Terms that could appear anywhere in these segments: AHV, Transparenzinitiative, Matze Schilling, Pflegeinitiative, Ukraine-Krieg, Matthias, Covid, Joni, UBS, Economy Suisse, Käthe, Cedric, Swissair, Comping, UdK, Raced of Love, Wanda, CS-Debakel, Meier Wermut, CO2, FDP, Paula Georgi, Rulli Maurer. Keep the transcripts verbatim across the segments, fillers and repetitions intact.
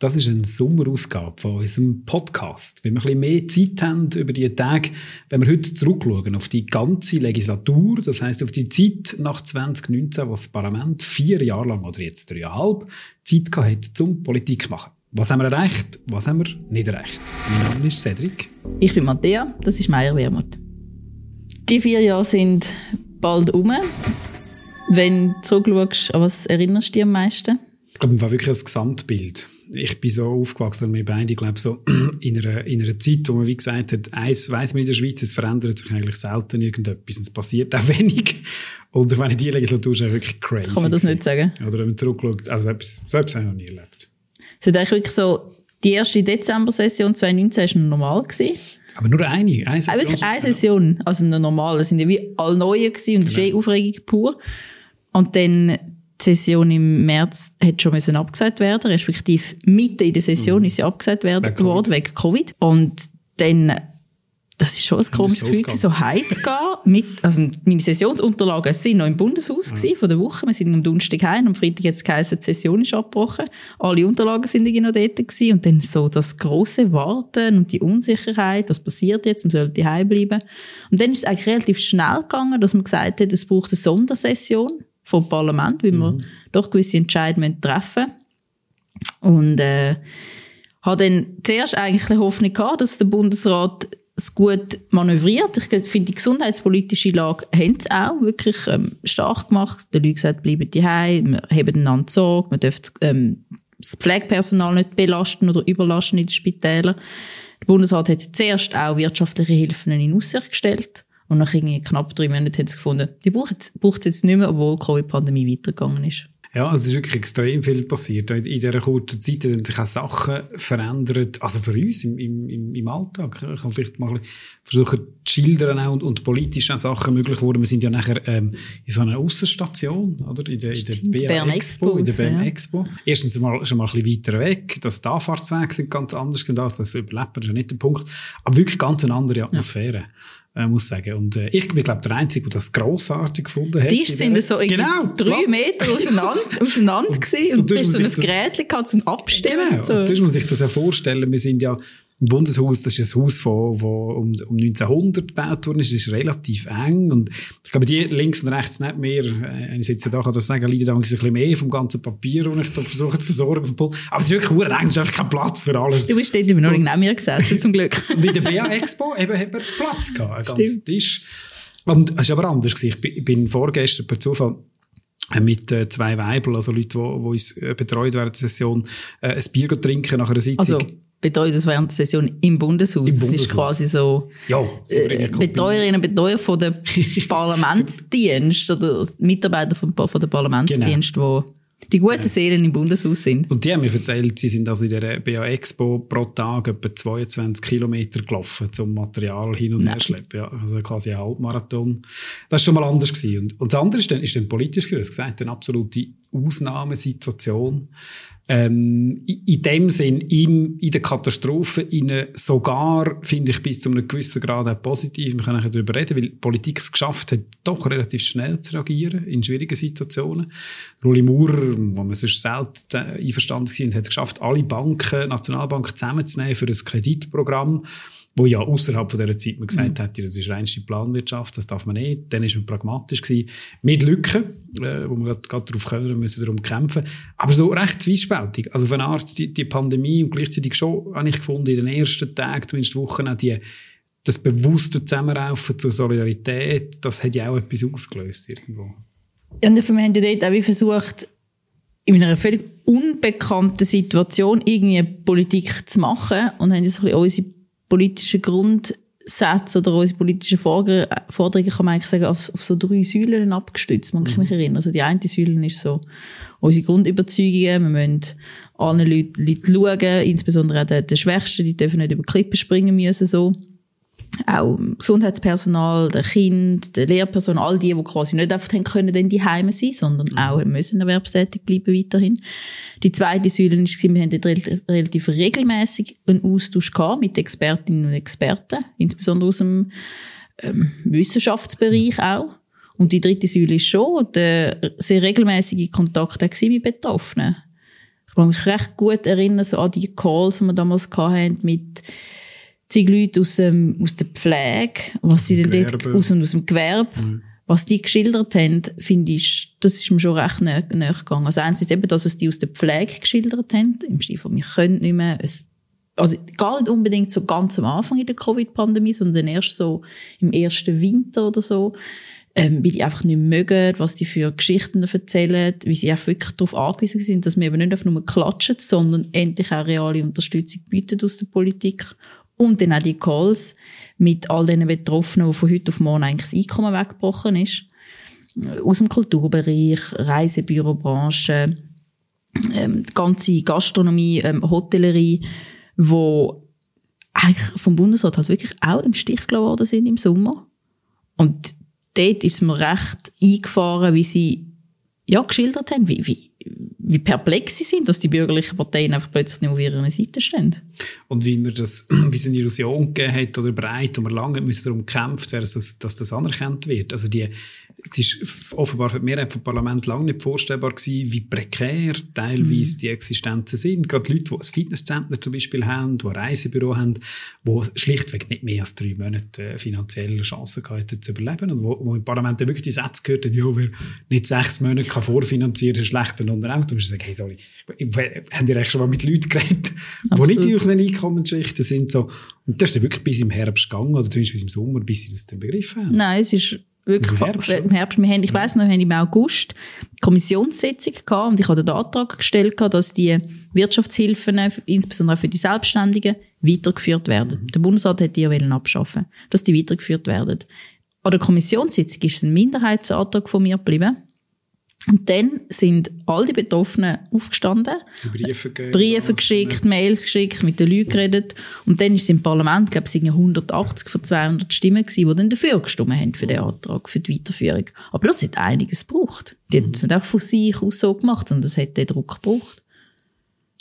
Das ist eine Sommerausgabe von unserem Podcast. Wenn wir ein bisschen mehr Zeit haben über die Tage, wenn wir heute zurückschauen auf die ganze Legislatur, das heisst auf die Zeit nach zwanzig neunzehn, wo das Parlament vier Jahre lang oder jetzt dreieinhalb Zeit hatte, zum Politik zu machen. Was haben wir erreicht, was haben wir nicht erreicht? Mein Name ist Cedric. Ich bin Matthias, das ist Meier Wermut. Die vier Jahre sind bald um. Wenn du zurückschaust, an was erinnerst du dich am meisten? Ich glaube, es war wirklich ein Gesamtbild. Ich bin so aufgewachsen, und wir beide, ich glaube, so in einer, in einer Zeit, wo man wie gesagt hat, eins weiss man in der Schweiz, es verändert sich eigentlich selten irgendetwas, und es passiert auch wenig. Und ich meine, die Legislatur ist ja wirklich crazy. Kann man das nicht sagen? Oder wenn man zurückschaut, also selbst, selbst habe ich noch nie erlebt. Es hat eigentlich wirklich so, die erste Dezember-Session zwanzig neunzehn war normal gewesen. Aber nur eine, eine Session. Wirklich eine Session, also eine normale. Es waren ja wie alle neue gewesen und genau. Schön Aufregung pur. Und dann... Die Session im März hätte schon müssen abgesagt werden, respektive mitten in der Session mhm. ist sie abgesagt werden geworden wegen Covid. Und dann, das ist schon ein komisches Gefühl, so heimzugehen. Mit, also meine Sessionsunterlagen sind noch im Bundeshaus ja. von der Woche. Wir sind am Donnerstag heim, am Freitag hat es geheißen, die Session ist abgebrochen. Alle Unterlagen sind noch dort gewesen. Und dann so das grosse Warten und die Unsicherheit, was passiert jetzt, man sollte heim bleiben. Und dann ist es eigentlich relativ schnell gegangen, dass man gesagt hat, es braucht eine Sondersession vom Parlament, weil wir mhm. doch gewisse Entscheidungen treffen müssen. Und äh, habe dann zuerst eigentlich die Hoffnung gehabt, dass der Bundesrat es gut manövriert. Ich finde, die gesundheitspolitische Lage haben sie auch wirklich ähm, stark gemacht. Die Leute gesagt, bleiben zu Hause, wir haben einander Sorge, wir dürfen ähm, das Pflegepersonal nicht belasten oder überlasten in den Spitälern. Der Bundesrat hat zuerst auch wirtschaftliche Hilfen in Aussicht gestellt. Und nach knapp drei Monaten hat es gefunden, die braucht es jetzt nicht mehr, obwohl die Covid-Pandemie weitergegangen ist. Ja, es ist wirklich extrem viel passiert. In dieser kurzen Zeit haben sich auch Sachen verändert, also für uns im, im, im Alltag. Ich kann vielleicht mal versuchen zu schildern auch und, und politisch auch Sachen möglich wurden. Wir sind ja nachher ähm, in so einer Aussenstation, oder? In der, in der Bern Expo. In der Bern Expo. Ja. Erstens mal, schon mal ein bisschen weiter weg. Das die Anfahrtswege sind ganz anders als das. Das überlebt man, ist ja nicht der Punkt. Aber wirklich ganz eine andere Atmosphäre. Ja. Äh, muss sagen. Und, äh, ich bin, glaube der Einzige, der das grossartig gefunden hat. Die Tische sind so genau, drei Platz. Meter auseinander, auseinander und, gewesen. Und, und du hast so ein Gerät gehabt zum Abstimmen. Genau, so. Und sonst muss ich das ja vorstellen. Wir sind ja im Bundeshaus, das ist ein Haus, das um, um neunzehnhundert gebaut worden ist. Das ist relativ eng. Und ich glaube, die links und rechts nicht mehr, äh, ich sitze da, kann das sagen, leider ein bisschen mehr vom ganzen Papier, das ich da versuche zu versorgen vom Pult. Aber es ist wirklich verdammt eng, es ist einfach kein Platz für alles. Du bist dort immer noch neben mir gesessen, zum Glück. Und in der B A-Expo eben hat man Platz gehabt, einen ganzen Stimmt. Tisch. Und es war aber anders gewesen. Ich bin, ich bin vorgestern per Zufall mit äh, zwei Weibeln, also Leute, die uns betreut während der Session, äh, ein Bier trinken nach einer Sitzung. Also, Betreuer, das während der Session im Bundeshaus. Im Bundeshaus. Das ist quasi so ja, äh, Betreuerinnen und Betreuer von dem Parlamentsdienst oder Mitarbeiter vom, von dem Parlamentsdienst, genau. Wo die guten Seelen im Bundeshaus sind. Und die haben mir erzählt, sie sind also in der B A Expo pro Tag etwa zweiundzwanzig Kilometer gelaufen, zum Material hin und her schleppen. Ja, also quasi ein Halbmarathon. Das war schon mal anders gewesen. Und, und das andere ist dann, ist dann politisch gesagt, eine absolute Ausnahmesituation. Ähm, in dem Sinn, in, in der Katastrophe, in sogar, finde ich, bis zu einem gewissen Grad auch positiv. Wir können darüber reden, weil die Politik es geschafft hat, doch relativ schnell zu reagieren in schwierigen Situationen. Rulli Maurer, wo man sonst selten einverstanden war, hat es geschafft, alle Banken, Nationalbanken zusammenzunehmen für ein Kreditprogramm, wo ja außerhalb von dieser Zeit man gesagt mhm. hätte, das ist reinste Planwirtschaft, das darf man nicht. Dann war man pragmatisch gewesen, mit Lücken, äh, wo wir gerade darauf können, müssen darum kämpfen. Aber so recht zwiespältig. Also auf eine Art die, die Pandemie und gleichzeitig schon, habe ich gefunden, in den ersten Tagen, zumindest Wochen, auch die, das bewusste Zusammenraufen zur Solidarität, das hat ja auch etwas ausgelöst irgendwo. Ja, und wir haben ja dort auch versucht, in einer völlig unbekannten Situation irgendwie Politik zu machen und haben so ein bisschen unsere politische Grundsätze oder unsere politischen Forderungen, kann man eigentlich sagen, auf, auf so drei Säulen abgestützt. Man kann mich erinnern. Also die eine Säule ist so unsere Grundüberzeugungen. Wir müssen allen Leuten, Leuten schauen, insbesondere auch den, den Schwächsten, die dürfen nicht über Klippen springen müssen. So. Auch Gesundheitspersonal, der Kind, der Lehrperson, all die, die quasi nicht einfach haben können, dann die Heime sein, sondern auch müssen erwerbstätig bleiben weiterhin. Die zweite Säule war, wir haben dort relativ regelmässig einen Austausch gehabt mit Expertinnen und Experten, insbesondere aus dem ähm, Wissenschaftsbereich auch. Und die dritte Säule ist schon der sehr regelmäßige Kontakt mit Betroffenen. Ich kann mich recht gut erinnern so an die Calls, die wir damals hatten mit zig Leuten aus, ähm, aus der Pflege, was sie denn dort aus und aus dem Gewerbe, mhm. was die geschildert haben, finde ich, das ist mir schon recht näher gegangen. Also einerseits eben das, was die aus der Pflege geschildert haben, im Stil von, wir können nicht mehr, es, also gar nicht unbedingt so ganz am Anfang in der Covid-Pandemie, sondern erst so im ersten Winter oder so, ähm, weil die einfach nicht mögen, was die für Geschichten erzählen, wie sie auch wirklich darauf angewiesen sind, dass wir eben nicht einfach nur klatschen, sondern endlich auch reale Unterstützung bieten aus der Politik. Und dann auch die Calls mit all den Betroffenen, wo von heute auf morgen eigentlich das Einkommen weggebrochen ist. Aus dem Kulturbereich, Reisebürobranche, ähm, die ganze Gastronomie, ähm, Hotellerie, wo eigentlich vom Bundesrat halt wirklich auch im Stich gelassen sind im Sommer. Und dort ist mir recht eingefahren, wie sie ja, geschildert haben, wie, wie, wie perplex sie sind, dass die bürgerlichen Parteien einfach plötzlich nicht auf ihrer Seite stehen. Und wie wir das, wie es eine Illusion gegeben hat oder breit, und wir lange müssen darum gekämpft werden, dass, dass das anerkannt wird. Also die, es ist offenbar für die Mehrheit vom Parlament lange nicht vorstellbar gewesen, wie prekär teilweise mhm. die Existenzen sind. Gerade Leute, die ein Fitnesscenter zum Beispiel haben, die ein Reisebüro haben, die schlichtweg nicht mehr als drei Monate finanzielle Chancen hatten zu überleben und wo, wo im Parlament dann wirklich die Sätze gehört haben, ja, wer nicht sechs Monate kann vorfinanzieren kann, ist schlechter Unternehmen. Da musst du sagen, hey, sorry, haben die eigentlich schon mal mit Leuten geredet, die nicht in unseren Einkommensschichten sind? So. Und das ist dann wirklich bis im Herbst gegangen, oder zumindest bis im Sommer, bis sie das dann begriffen haben. Nein, es ist wirklich im Herbst. Im Herbst wir haben, ich weiss noch, wir haben im August eine Kommissionssitzung gehabt und ich habe den Antrag gestellt, dass die Wirtschaftshilfen, insbesondere für die Selbstständigen, weitergeführt werden. Mhm. Der Bundesrat hat die ja abschaffen, dass die weitergeführt werden. An der Kommissionssitzung ist ein Minderheitsantrag von mir geblieben. Und dann sind all die Betroffenen aufgestanden, Briefe, Briefe geschickt, Mails geschickt, mit den Leuten geredet. Und dann ist es im Parlament, glaube ich, hundertachtzig von zweihundert Stimmen gewesen, die dann dafür gestimmt haben für den Antrag, für die Weiterführung. Aber das hat einiges gebraucht. Die haben es nicht auch von sich aus so gemacht, sondern das hat den Druck gebraucht.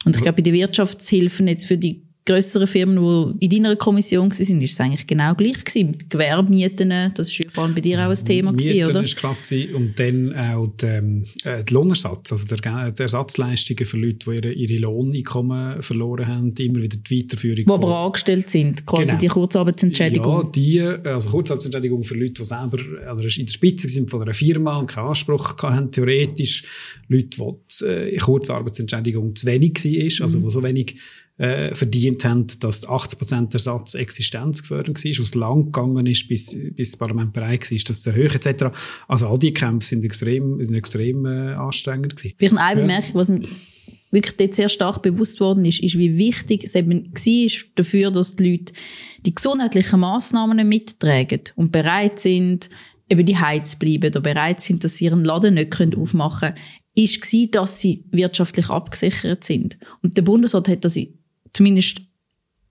Und ich glaube, bei den Wirtschaftshilfen jetzt für die grösseren Firmen, die in deiner Kommission waren, ist es eigentlich genau gleich gewesen. Mit Gewerbemieten, das war vor allem bei dir also auch ein Thema Mieten gewesen, oder? Mieten war krass gewesen. Und dann auch der Lohnersatz, also der, der Ersatzleistungen für Leute, die ihre, ihre Lohneinkommen verloren haben, immer wieder die Weiterführung. Die aber angestellt sind, quasi genau. Die Kurzarbeitsentschädigung. Ja, die also Kurzarbeitsentschädigung für Leute, die selber in der Spitze sind von einer Firma und keinen Anspruch hatten, theoretisch. Leute, wo die Kurzarbeitsentschädigung zu wenig war, also mhm. wo so wenig Äh, verdient haben, dass achtzig Prozent Ersatz existenzgefährdend war, was lang gegangen ist, bis, bis das Parlament bereit war, das zu erhöhen et cetera. Also all diese Kämpfe sind extrem, sind extrem äh, anstrengend gewesen. Vielleicht eine Bemerkung, was mir wirklich dort sehr stark bewusst worden ist, ist, wie wichtig es eben war dafür, dass die Leute die gesundheitlichen Massnahmen mittragen und bereit sind, eben die Heiz zu bleiben oder bereit sind, dass sie ihren Laden nicht aufmachen können, ist gewesen, dass sie wirtschaftlich abgesichert sind. Und der Bundesrat hat das zumindest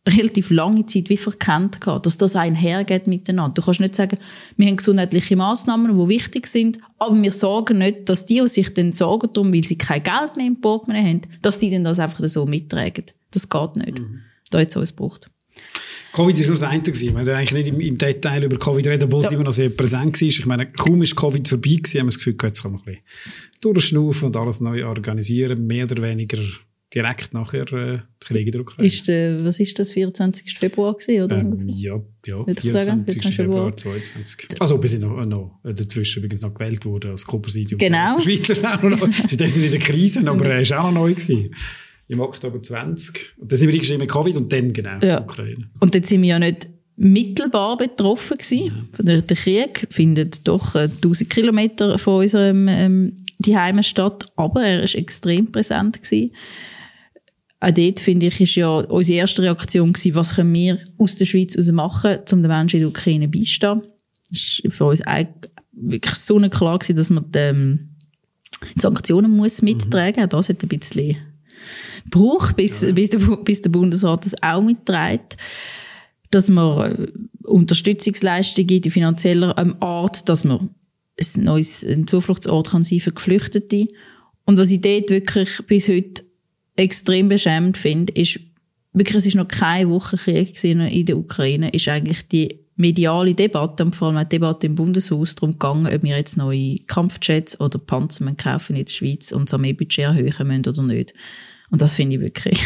relativ lange Zeit wie verkennt gehabt, dass das einhergeht miteinander. Du kannst nicht sagen, wir haben gesundheitliche Massnahmen, die wichtig sind, aber wir sorgen nicht, dass die, die sich dann sorgen darum, weil sie kein Geld mehr im Portemonnaie haben, dass die dann das einfach so mittragen. Das geht nicht. Mhm. Da hat es alles gebraucht. Covid war nur das eine. Wir haben eigentlich nicht im, im Detail über Covid reden, obwohl ja. es immer noch sehr präsent war. Ich meine, kaum ist Covid vorbei gewesen, haben wir das Gefühl, jetzt kann man ein bisschen durchschnaufen und alles neu organisieren, mehr oder weniger direkt nachher äh, Kriegedruck. Ist, äh, was war das, vierundzwanzigster Februar gewesen, oder? Ähm, ja, ja vierundzwanzigster Februar zweitausendzweiundzwanzig. Also wir sind noch, noch dazwischen übrigens noch gewählt worden als Co-Präsidium. Genau. Das war in der Krise, aber es war auch noch neu gewesen. Im Oktober zwanzig. Und dann sind wir eingeschrieben mit Covid und dann genau ja. Ukraine. Und dann sind wir ja nicht mittelbar betroffen gewesen. Ja. Der Krieg findet doch tausend Kilometer von unserem ähm, Zuhause statt, aber er war extrem präsent gewesen. Auch dort, finde ich, ist ja unsere erste Reaktion gewesen, was können wir aus der Schweiz raus machen, um den Menschen in der Ukraine beistehen. Es war für uns wirklich so klar gewesen, dass man die, ähm, die Sanktionen muss mittragen muss. Mhm. Das hat ein bisschen Brauch, bis, ja. bis, der, bis der Bundesrat das auch mitträgt. Dass man Unterstützungsleistungen in finanzieller ähm, Art, dass man ein neues ein Zufluchtsort kann sein für Geflüchtete. Und was ich dort wirklich bis heute extrem beschämend finde, ist, wirklich, es ist noch keine Woche Krieg in der Ukraine, ist eigentlich die mediale Debatte, und vor allem die Debatte im Bundeshaus, darum gegangen, ob wir jetzt neue Kampfjets oder Panzer kaufen in der Schweiz und das Armeebudget erhöhen müssen oder nicht. Und das finde ich wirklich.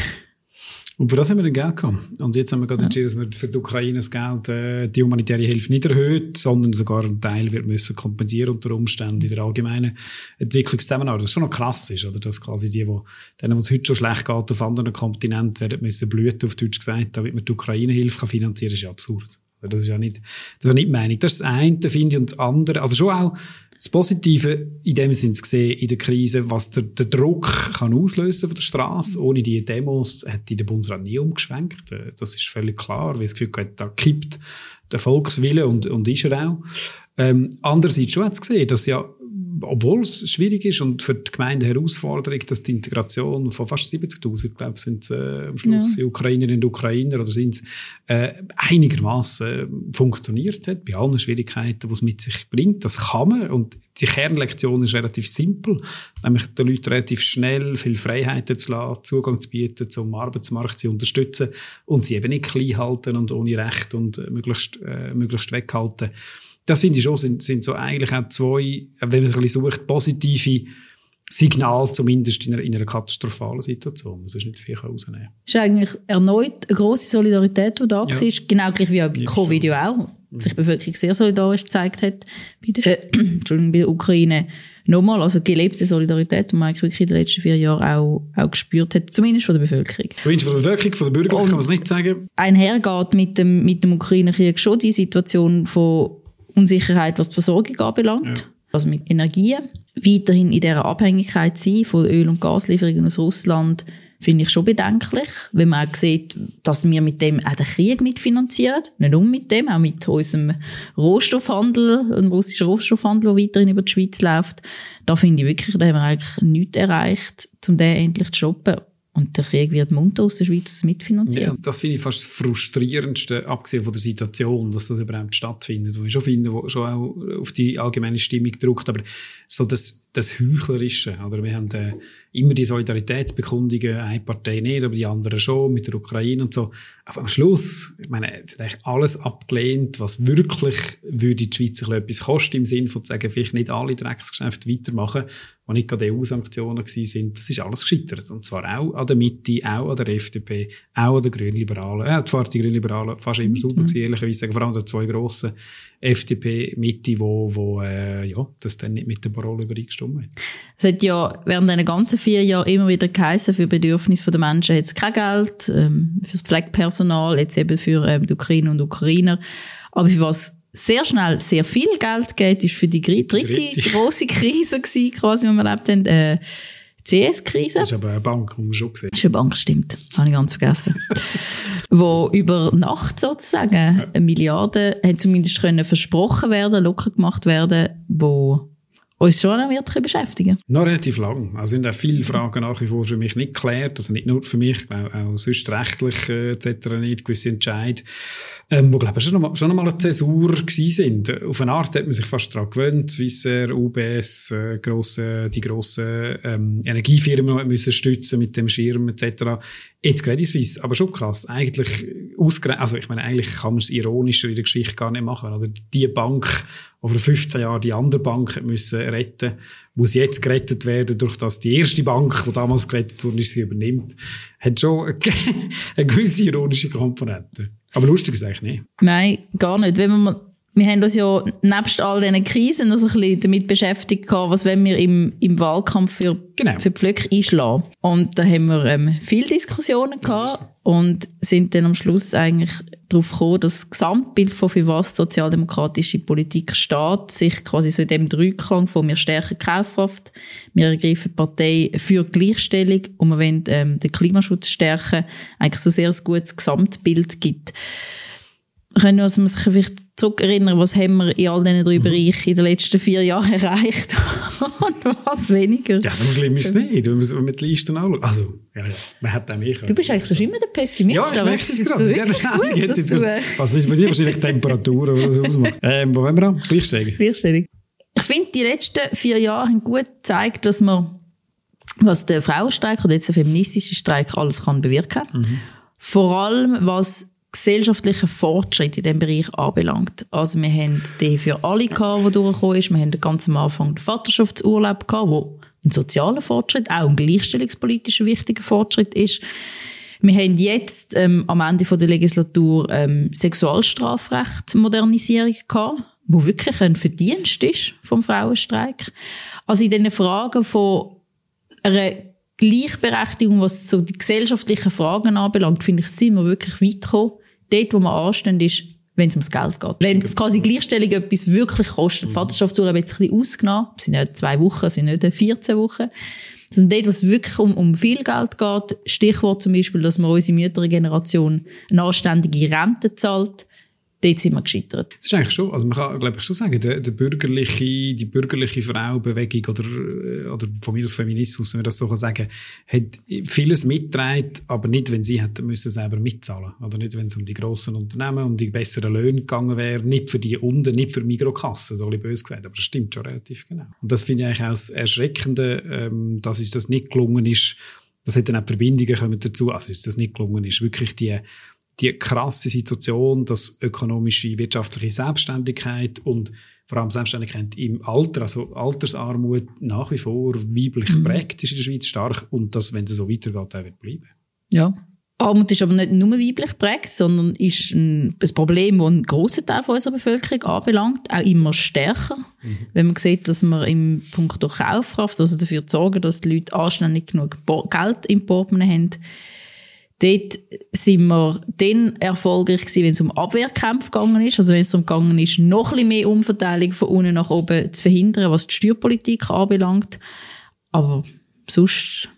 Und für das haben wir dann Geld gehabt. Und jetzt haben wir gerade ja. entschieden, dass wir für die Ukraine das Geld, äh, die humanitäre Hilfe nicht erhöht, sondern sogar einen Teil wird müssen kompensieren unter Umständen in der allgemeinen Entwicklungszusammenarbeit. Das ist schon noch krass, ist, oder? Dass quasi die, die denen, was heute schon schlecht geht, auf anderen Kontinenten werden müssen blüten, auf Deutsch gesagt, damit man die Ukraine-Hilfe finanzieren kann, ist ja absurd. Das ist ja nicht, das ist nicht die Meinung. Das ist das eine, finde ich, und das andere. Also schon auch, das Positive in dem Sinne zu sehen, in der Krise, was der, der Druck kann auslösen von der Straße. Ohne diese Demos hätte der Bundesrat nie umgeschwenkt. Das ist völlig klar, weil das Gefühl hat, da kippt der Volkswille und, und ist er auch. Ähm, andererseits schon hat es gesehen, dass ja, obwohl es schwierig ist und für die Gemeinde Herausforderung, dass die Integration von fast siebzigtausend, glaube ich, sind es äh, am Schluss ja. Ukrainerinnen und Ukrainer, oder sind äh, einigermaßen äh, funktioniert hat, bei allen Schwierigkeiten, die es mit sich bringt. Das kann man, und die Kernlektion ist relativ simpel, nämlich den Leuten relativ schnell viel Freiheiten zu lassen, Zugang zu bieten zum Arbeitsmarkt, sie unterstützen und sie eben nicht klein halten und ohne Recht und möglichst, äh, möglichst weghalten. Das finde ich schon, sind, sind so eigentlich auch zwei, wenn man es ein bisschen sucht, positive Signale, zumindest in einer, in einer katastrophalen Situation. Das ist nicht viel rausnehmen. Es ist eigentlich erneut eine grosse Solidarität, die da ja. war. Genau gleich wie auch bei ja, Covid ja auch. Mhm. Sich die Bevölkerung sehr solidarisch gezeigt hat. Bei der, Entschuldigung, bei der Ukraine nochmal. Also gelebte Solidarität, die man eigentlich wirklich in den letzten vier Jahren auch, auch gespürt hat. Zumindest von der Bevölkerung. Zumindest von der Bevölkerung, von den Bürgern kann man es nicht sagen. Einhergeht mit dem, mit dem Ukraine-Krieg schon die Situation von Unsicherheit, was die Versorgung anbelangt, ja. also mit Energie. Weiterhin in dieser Abhängigkeit sein von Öl- und Gaslieferungen aus Russland, finde ich schon bedenklich, wenn man auch sieht, dass wir mit dem auch den Krieg mitfinanzieren, nicht nur mit dem, auch mit unserem Rohstoffhandel, einem russischen Rohstoffhandel, der weiterhin über die Schweiz läuft. Da finde ich wirklich, da haben wir eigentlich nichts erreicht, um den endlich zu stoppen. Und der Krieg wird munter aus der Schweiz mitfinanziert. Ja, das finde ich fast das Frustrierendste, abgesehen von der Situation, dass das überhaupt stattfindet. Wo ich schon finde, wo schon auch auf die allgemeine Stimmung drückt. Aber so das, das Heuchlerische. Oder? Wir haben äh, immer die Solidaritätsbekundungen, eine Partei nicht, aber die anderen schon, mit der Ukraine und so. Aber am Schluss, ich meine, es ist eigentlich alles abgelehnt, was wirklich würde die Schweiz etwas kosten, im Sinne von zu sagen, vielleicht nicht alle Drecksgeschäfte weitermachen, die nicht gerade E U-Sanktionen waren. Das ist alles gescheitert. Und zwar auch an der Mitte, auch an der F D P, auch an den Grünliberalen. Ja, zwar die Grünliberalen fast immer super gewesen, ehrlicherweise. Vor allem die zwei grossen F D P-Mitte, wo, wo äh, ja, das dann nicht mit der Parole übereingestimmt haben. Es hat ja während den ganzen vier Jahren immer wieder geheißen, für Bedürfnisse der Menschen hat es kein Geld, ähm, für das Pflegepersonal, jetzt eben für ähm, die Ukraine und Ukrainer. Aber für was sehr schnell sehr viel Geld geht, ist für die dritte, dritte. grosse Krise gewesen, quasi, die wir erlebt haben, äh, C S-Krise. Das ist aber eine Bank, die wir schon gesehen haben. Das ist eine Bank, stimmt. Habe ich ganz vergessen. Wo über Nacht sozusagen ja. eine Milliarde hat zumindest können versprochen werden, locker gemacht werden, wo uns schon noch wird beschäftigen. Noch relativ lang. Also sind auch viele Fragen nach wie vor für mich nicht geklärt. Also nicht nur für mich, auch, auch sonst rechtlich äh, et cetera nicht, gewisse Entscheide, ähm, wo glaube ich schon nochmal schon noch mal eine Zäsur gewesen sind. Auf eine Art hat man sich fast daran gewöhnt. Swissair, U B S, äh, grosse, die grossen ähm, Energiefirmen müssen stützen mit dem Schirm et cetera. Jetzt gerade in Swiss, aber schon krass. Eigentlich, ausgere- also ich meine, eigentlich kann man es ironischer in der Geschichte gar nicht machen. Oder die Bank, die vor fünfzehn Jahren die andere Bank müssen retten, muss jetzt gerettet werden, durch das die erste Bank, die damals gerettet wurde, sie übernimmt, hat schon eine, eine gewisse ironische Komponente. Aber lustig ist eigentlich nicht. Nein, gar nicht. Wenn man Wir haben uns ja nebst all diesen Krisen noch so ein bisschen damit beschäftigt, was wollen wir im, im Wahlkampf für, genau. für die Pflöcke einschlagen. Und da haben wir ähm, viele Diskussionen gehabt und sind dann am Schluss eigentlich darauf gekommen, dass das Gesamtbild von für was sozialdemokratische Politik steht, sich quasi so in dem Dreiklang von wir stärken die Kaufkraft, wir ergreifen Partei für Gleichstellung und wir wollen ähm, den Klimaschutz stärken, eigentlich so sehr ein gutes Gesamtbild gibt. Können wir uns vielleicht zurückerinnern, was haben wir in all diesen drei Bereichen in den letzten vier Jahren erreicht und was weniger? Ja, so schlimm ist es nicht, wenn man mit Listen anschaut. Also, ja, ja, man hat auch mehr können. Du bist eigentlich sonst immer der Pessimist. Ja, ich merke es gerade. Das ist also, bei dir wahrscheinlich Temperatur oder was ausmacht. Ähm, wo wollen wir an? Gleichstellung. Gleichstellung. Ich finde, die letzten vier Jahre haben gut gezeigt, dass man, was der Frauenstreik oder jetzt der feministische Streik alles kann bewirken kann. Mhm. Vor allem, was gesellschaftlichen Fortschritt in diesem Bereich anbelangt. Also wir haben die für alle gehabt, die durchgekommen ist. Wir haben ganz am Anfang den Vaterschaftsurlaub gehabt, wo ein sozialer Fortschritt, auch ein gleichstellungspolitisch wichtiger Fortschritt ist. Wir haben jetzt ähm, am Ende der Legislatur ähm, Sexualstrafrecht Modernisierung gehabt, wo wirklich ein Verdienst ist vom Frauenstreik. Also in diesen Fragen von einer Gleichberechtigung, was so die gesellschaftlichen Fragen anbelangt, finde ich, sind wir wirklich weit gekommen. Dort, wo man anstehen, ist, wenn es ums Geld geht. Wenn quasi Gleichstellung etwas wirklich kostet. Mhm. Vaterschaftsurlaub jetzt ein bisschen ausgenommen. Es sind nicht zwei Wochen, es sind nicht vierzehn Wochen. Sondern dort, wo es wirklich um, um viel Geld geht, Stichwort zum Beispiel, dass man unsere Müttergeneration eine anständige Rente zahlt, dort sind wir gescheitert. Das ist eigentlich schon, also man kann, glaube ich, schon sagen, die, die, bürgerliche, die bürgerliche Frauenbewegung oder, oder von mir aus Feminismus, wenn man das so sagen kann, hat vieles mitgetragen, aber nicht, wenn sie hätten müssen selber mitzahlen. Oder nicht, wenn es um die grossen Unternehmen, um die besseren Löhne gegangen wäre, nicht für die unten, nicht für Mikrokassen, so ein bisschen böse gesagt, aber das stimmt schon relativ genau. Und das finde ich eigentlich auch das Erschreckende, dass uns das nicht gelungen ist, das hat dann auch Verbindungen kommen dazu, also uns das nicht gelungen ist, wirklich die die krasse Situation, dass ökonomische, wirtschaftliche Selbstständigkeit und vor allem Selbstständigkeit im Alter, also Altersarmut nach wie vor weiblich geprägt ist in der Schweiz stark und dass, wenn es so weitergeht, auch wird bleiben. Ja, Armut ist aber nicht nur weiblich geprägt, sondern ist ein, ein Problem, das einen grossen Teil von unserer Bevölkerung anbelangt, auch immer stärker. Mhm. Wenn man sieht, dass man im Punkt durch Kaufkraft, also dafür sorgen, dass die Leute anständig genug Geld im Portemonnaie haben, dort sind wir dann erfolgreich gewesen, wenn es um Abwehrkämpfe gegangen ist. Also wenn es darum gegangen ist, noch ein bisschen mehr Umverteilung von unten nach oben zu verhindern, was die Steuerpolitik anbelangt. Aber sonst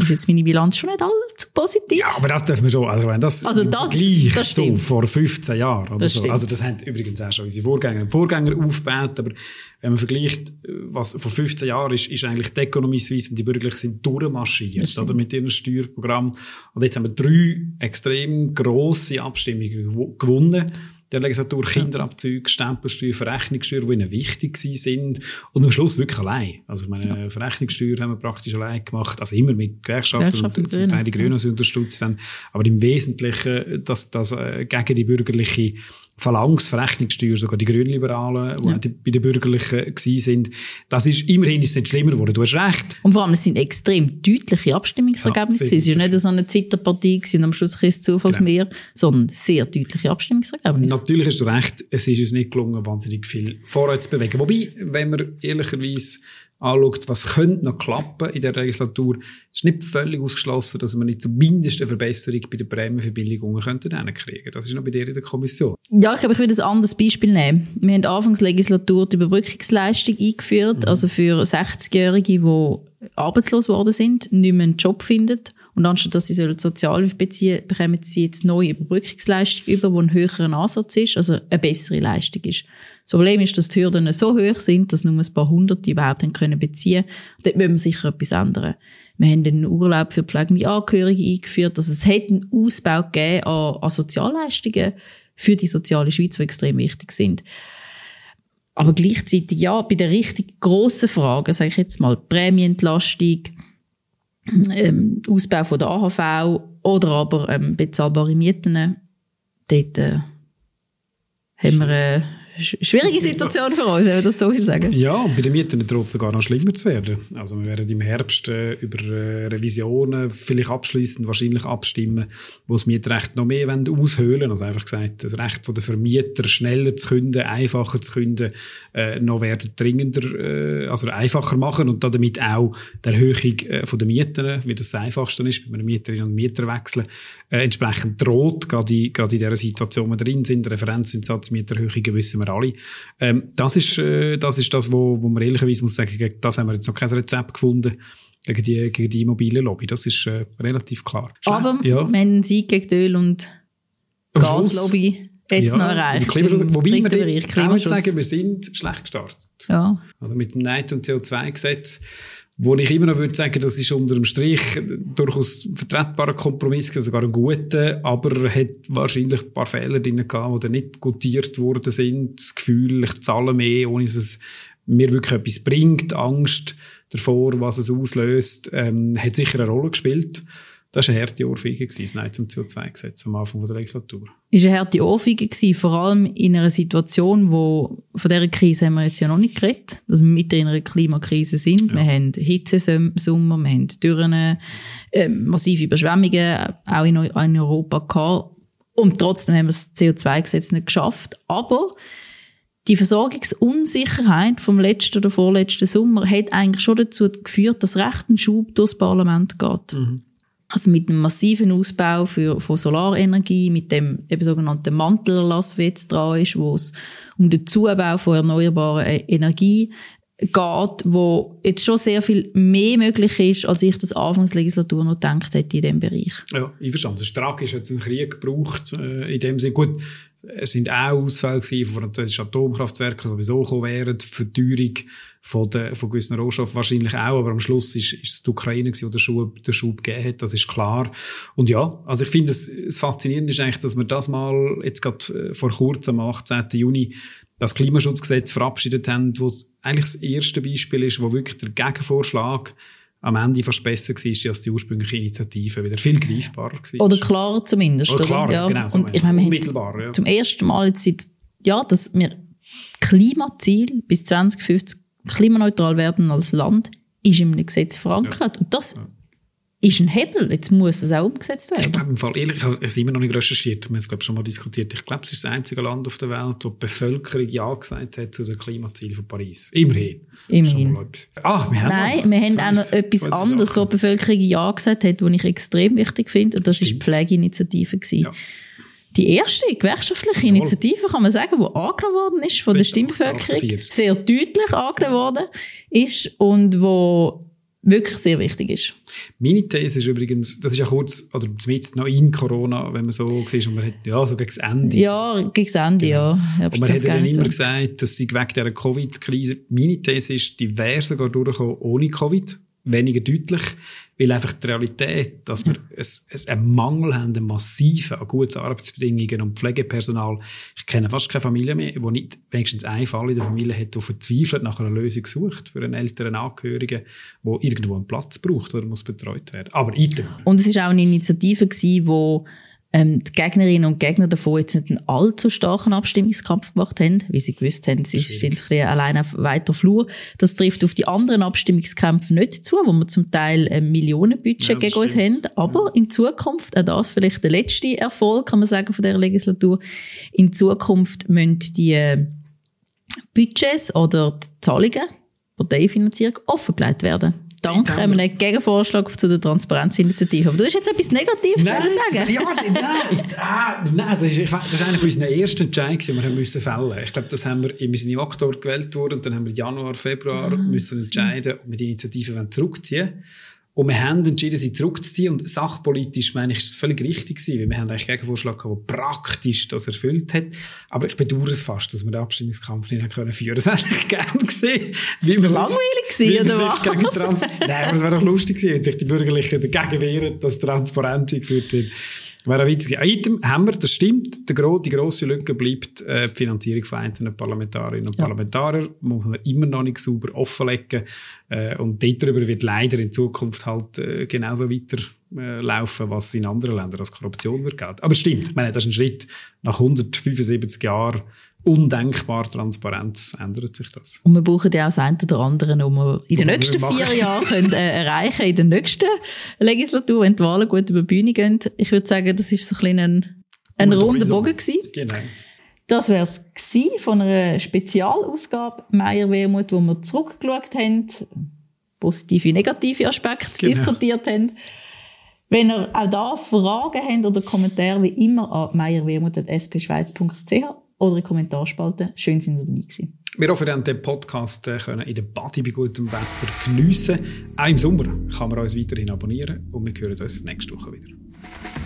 ist jetzt meine Bilanz schon nicht allzu positiv. Ja, aber das dürfen wir schon. Also wenn das, also das gleich das so vor fünfzehn Jahren oder so. Stimmt. Also das haben übrigens auch schon unsere Vorgänger und Vorgänger aufgebaut. Aber wenn man vergleicht, was vor fünfzehn Jahren ist, ist eigentlich die Economy Suisse und die Bürgerlichen sind durchmarschiert oder, mit ihrem Steuerprogramm. Und jetzt haben wir drei extrem grosse Abstimmungen gewonnen. Der Legislatur, Kinderabzüge, Stempelsteuer, Verrechnungssteuer, die ihnen wichtig sind. Und am Schluss wirklich allein. Also, ich meine, ja. Verrechnungssteuer haben wir praktisch allein gemacht. Also immer mit Gewerkschaften und, und zum Teil die Grünen ja. unterstützt haben. Aber im Wesentlichen, dass, dass, äh, gegen die bürgerliche Phalanx, Verrechnungssteuer, sogar die Grünliberalen, die ja. bei den Bürgerlichen gewesen sind. Das ist, immerhin ist es nicht schlimmer geworden. Du hast recht. Und vor allem, es sind extrem deutliche Abstimmungsergebnisse. Ja, es war ja nicht so eine Zitterpartie und am Schluss kein Zufallsmeer, genau. sondern sehr deutliche Abstimmungsergebnisse. Natürlich hast du recht, es ist uns nicht gelungen, wahnsinnig viel vorwärts zu bewegen. Wobei, wenn man ehrlicherweise anschaut, was könnte noch klappen in der Legislatur, ist nicht völlig ausgeschlossen, dass wir nicht zumindest eine Verbesserung bei den Prämienverbilligungen hinkriegen könnten. Das ist noch bei dir in der Kommission. Ja, ich glaube, ich würde ein anderes Beispiel nehmen. Wir haben anfangs Legislatur die Überbrückungsleistung eingeführt, mhm. also für sechzigjährige, die arbeitslos geworden sind, nicht mehr einen Job finden. Und anstatt dass sie Sozialhilfe beziehen, bekommen sie jetzt neue Überbrückungsleistung über, die einen höheren Ansatz ist, also eine bessere Leistung ist. Das Problem ist, dass die Hürden so hoch sind, dass nur ein paar Hunderte überhaupt können beziehen können. Dort müssen wir sicher etwas ändern. Wir haben einen Urlaub für pflegende Angehörige eingeführt. Also es hat einen Ausbau gegeben an, an Sozialleistungen für die soziale Schweiz, die extrem wichtig sind. Aber gleichzeitig, ja, bei den richtig grossen Fragen, sage ich jetzt mal, Prämienentlastung, Ähm, Ausbau von der A H V oder aber ähm, bezahlbare Mieten. Dort äh, haben wir eine schwierige Situation für uns, wenn wir das so viel sagen. Ja, bei den Mieten droht es sogar noch schlimmer zu werden. Also wir werden im Herbst äh, über äh, Revisionen vielleicht abschließend wahrscheinlich abstimmen, wo das Mietrecht noch mehr aushöhlen. Also einfach gesagt, das Recht der Vermieter schneller zu künden, einfacher zu künden, äh, noch werden dringender, äh, also einfacher machen und damit auch die Erhöhung äh, der Mieten, wie das, das Einfachste ist, bei einem Mieterinnen und Mieter wechseln, äh, entsprechend droht, gerade in, gerade in dieser Situation, wo wir drin sind, Referenzzinssatz, Mieterhöhungen wissen wir alle. Ähm, das, ist, äh, das ist das, wo, wo man ehrlicherweise muss sagen, gegen das haben wir jetzt noch kein Rezept gefunden, gegen die, gegen die Immobilienlobby. Das ist äh, relativ klar. Schnell, aber ja. wir haben Sieg gegen die Öl- und Gaslobby jetzt ja, noch erreicht. Wobei wir dort kann sagen, wir sind schlecht gestartet. Ja. Also mit dem Neid- und C O zwei Gesetz, wo ich immer noch würde sagen, das ist unter dem Strich durchaus ein vertretbarer Kompromiss, sogar ein guter, aber hat wahrscheinlich ein paar Fehler drin gehabt, die nicht gutiert worden sind. Das Gefühl, ich zahle mehr, ohne dass es mir wirklich etwas bringt, Angst davor, was es auslöst, ähm, hat sicher eine Rolle gespielt. Das war eine harte Ohrfeige, das Nein zum C O zwei Gesetz am Anfang der Legislatur. Es war eine harte Ohrfeige, vor allem in einer Situation, wo von dieser Krise haben wir jetzt ja noch nicht geredet, dass wir mitten in einer Klimakrise sind. Ja. Wir haben Hitzesommer, wir haben Dürren, äh, massive Überschwemmungen, auch in, in Europa gehabt. Und trotzdem haben wir das C O zwei Gesetz nicht geschafft. Aber die Versorgungsunsicherheit vom letzten oder vorletzten Sommer hat eigentlich schon dazu geführt, dass recht ein Schub durchs Parlament geht. Mhm. Also mit einem massiven Ausbau für, von Solarenergie, mit dem eben sogenannten Mantelerlass, der jetzt dran ist, wo es um den Zubau von erneuerbarer Energie geht, wo jetzt schon sehr viel mehr möglich ist, als ich das Anfangs der Legislatur noch gedacht hätte in diesem Bereich. Ja, einverstanden. Es ist tragisch, hat es einen Krieg gebraucht. Äh, in dem Sinne, gut, es sind auch Ausfälle gewesen, von französischen Atomkraftwerken sowieso gekommen wären, die Verteuerung von, der, von gewissen Rohstoffen wahrscheinlich auch, aber am Schluss ist, ist es die Ukraine gewesen, die den Schub, den Schub gegeben hat, das ist klar. Und ja, also ich finde, es, es faszinierend ist eigentlich, dass wir das mal jetzt gerade vor kurzem, am achtzehnten Juni, das Klimaschutzgesetz verabschiedet haben, wo es eigentlich das erste Beispiel ist, wo wirklich der Gegenvorschlag am Ende fast besser war als die ursprüngliche Initiative, wieder viel greifbarer war. Oder klarer zumindest. Oder klarer, ja. Genau. So. Und ich meine, unmittelbar, ja. Zum ersten Mal jetzt seit, ja, dass wir Klimaziel bis zwanzig fünfzig klimaneutral werden als Land, ist in einem Gesetz verankert. Ja. Und das ja. ist ein Hebel. Jetzt muss das auch umgesetzt werden. Ich glaube, im Fall ehrlich, ich habe es immer noch nicht recherchiert. Wir haben es, glaube ich, schon mal diskutiert. Ich glaube, es ist das einzige Land auf der Welt, wo die Bevölkerung Ja gesagt hat zu den Klimazielen von Paris. Immerhin. Immerhin. Ah, wir haben Nein, noch wir haben auch noch etwas anderes, wo die Bevölkerung Ja gesagt hat, was ich extrem wichtig finde. Und das war die Pflegeinitiative. Ja. Die erste gewerkschaftliche Jawohl. Initiative, kann man sagen, die angenommen worden ist von das der Stimmbevölkerung, sehr deutlich angenommen worden ist und wo wirklich sehr wichtig ist. Meine These ist übrigens, das ist ja kurz, oder zumindest noch in Corona, wenn man so war, und man hat, ja, so gegen das Ende. Ja, gegen das Ende, genau. ja. Und man hat ja dann immer so. gesagt, dass sie wegen dieser Covid-Krise, meine These ist, die wäre sogar durchgekommen ohne Covid, weniger deutlich, weil einfach die Realität, dass wir ja. ein, einen Mangel haben, einen massiven an guten Arbeitsbedingungen und Pflegepersonal. Ich kenne fast keine Familie mehr, die nicht wenigstens einen Fall in der Familie hat, der verzweifelt nach einer Lösung sucht für einen älteren Angehörigen, der irgendwo einen Platz braucht oder muss betreut werden. Aber item. Und es ist auch eine Initiative gewesen, wo ähm, die Gegnerinnen und Gegner davon jetzt nicht einen allzu starken Abstimmungskampf gemacht haben, weil sie gewusst haben, sie sind ein bisschen allein auf weiter Flur. Das trifft auf die anderen Abstimmungskämpfe nicht zu, wo wir zum Teil ein Millionenbudget ja, gegen stimmt. uns haben. Aber ja. in Zukunft, auch das vielleicht der letzte Erfolg, kann man sagen, von dieser Legislatur, in Zukunft müssen die Budgets oder die Zahlungen, Parteienfinanzierung, offengelegt werden. Danke einem Gegenvorschlag zu der Transparenzinitiative. Aber du hast jetzt etwas Negatives nein, sagen. Ja, nein, nein, nein, das ist, das ist einer von unseren ersten Entscheidungen, die wir müssen fällen. Ich glaube, das haben wir, wir sind im Oktober gewählt worden und dann haben wir Januar, Februar ah, müssen entscheiden, ob wir die Initiative zurückziehen. Und wir haben entschieden, sie zurückzuziehen. Und sachpolitisch, meine ich, ist das völlig richtig gewesen, weil wir haben eigentlich einen Gegenvorschlag gehabt, der praktisch das erfüllt hat. Aber ich bedauere es fast, dass wir den Abstimmungskampf nicht können führen können. Das hätte ich gerne gesehen. Ist das langweilig gewesen, oder was? Trans- Nein, aber es wäre doch lustig gewesen, wenn sich die Bürgerlichen dagegen wehren, dass Transparenz geführt wird. Wäre ein witziges Item. Haben wir, das stimmt. Die grosse Lücke bleibt äh, die Finanzierung von einzelnen Parlamentarierinnen und ja. Parlamentariern. Muss man immer noch nicht sauber offenlegen. Äh, und darüber wird leider in Zukunft halt äh, genauso weiter äh, laufen, was in anderen Ländern als Korruption wird gelten. Aber stimmt. Ich meine, das ist ein Schritt. Nach hundertfünfundsiebzig Jahren undenkbar Transparenz ändert sich das. Und wir brauchen ja auch das eine oder andere, um wir in den nächsten vier Jahren können, äh, erreichen in der nächsten Legislatur, wenn die Wahlen gut über die Bühne gehen. Ich würde sagen, das war so ein bisschen ein, ein runder Bogen gewesen. Genau. Das wäre es gewesen von einer Spezialausgabe Meier Wermut, wo wir zurückgeschaut haben, positive, negative Aspekte genau. diskutiert haben. Wenn ihr auch da Fragen habt oder Kommentare, wie immer an meier wermut punkt s p schweiz punkt c h oder in der Kommentarspalte. Schön, sind ihr dabei gewesen. Wir hoffen, dass den Podcast können in der Body bei gutem Wetter geniessen können. Auch im Sommer kann man uns weiterhin abonnieren und wir hören uns nächste Woche wieder.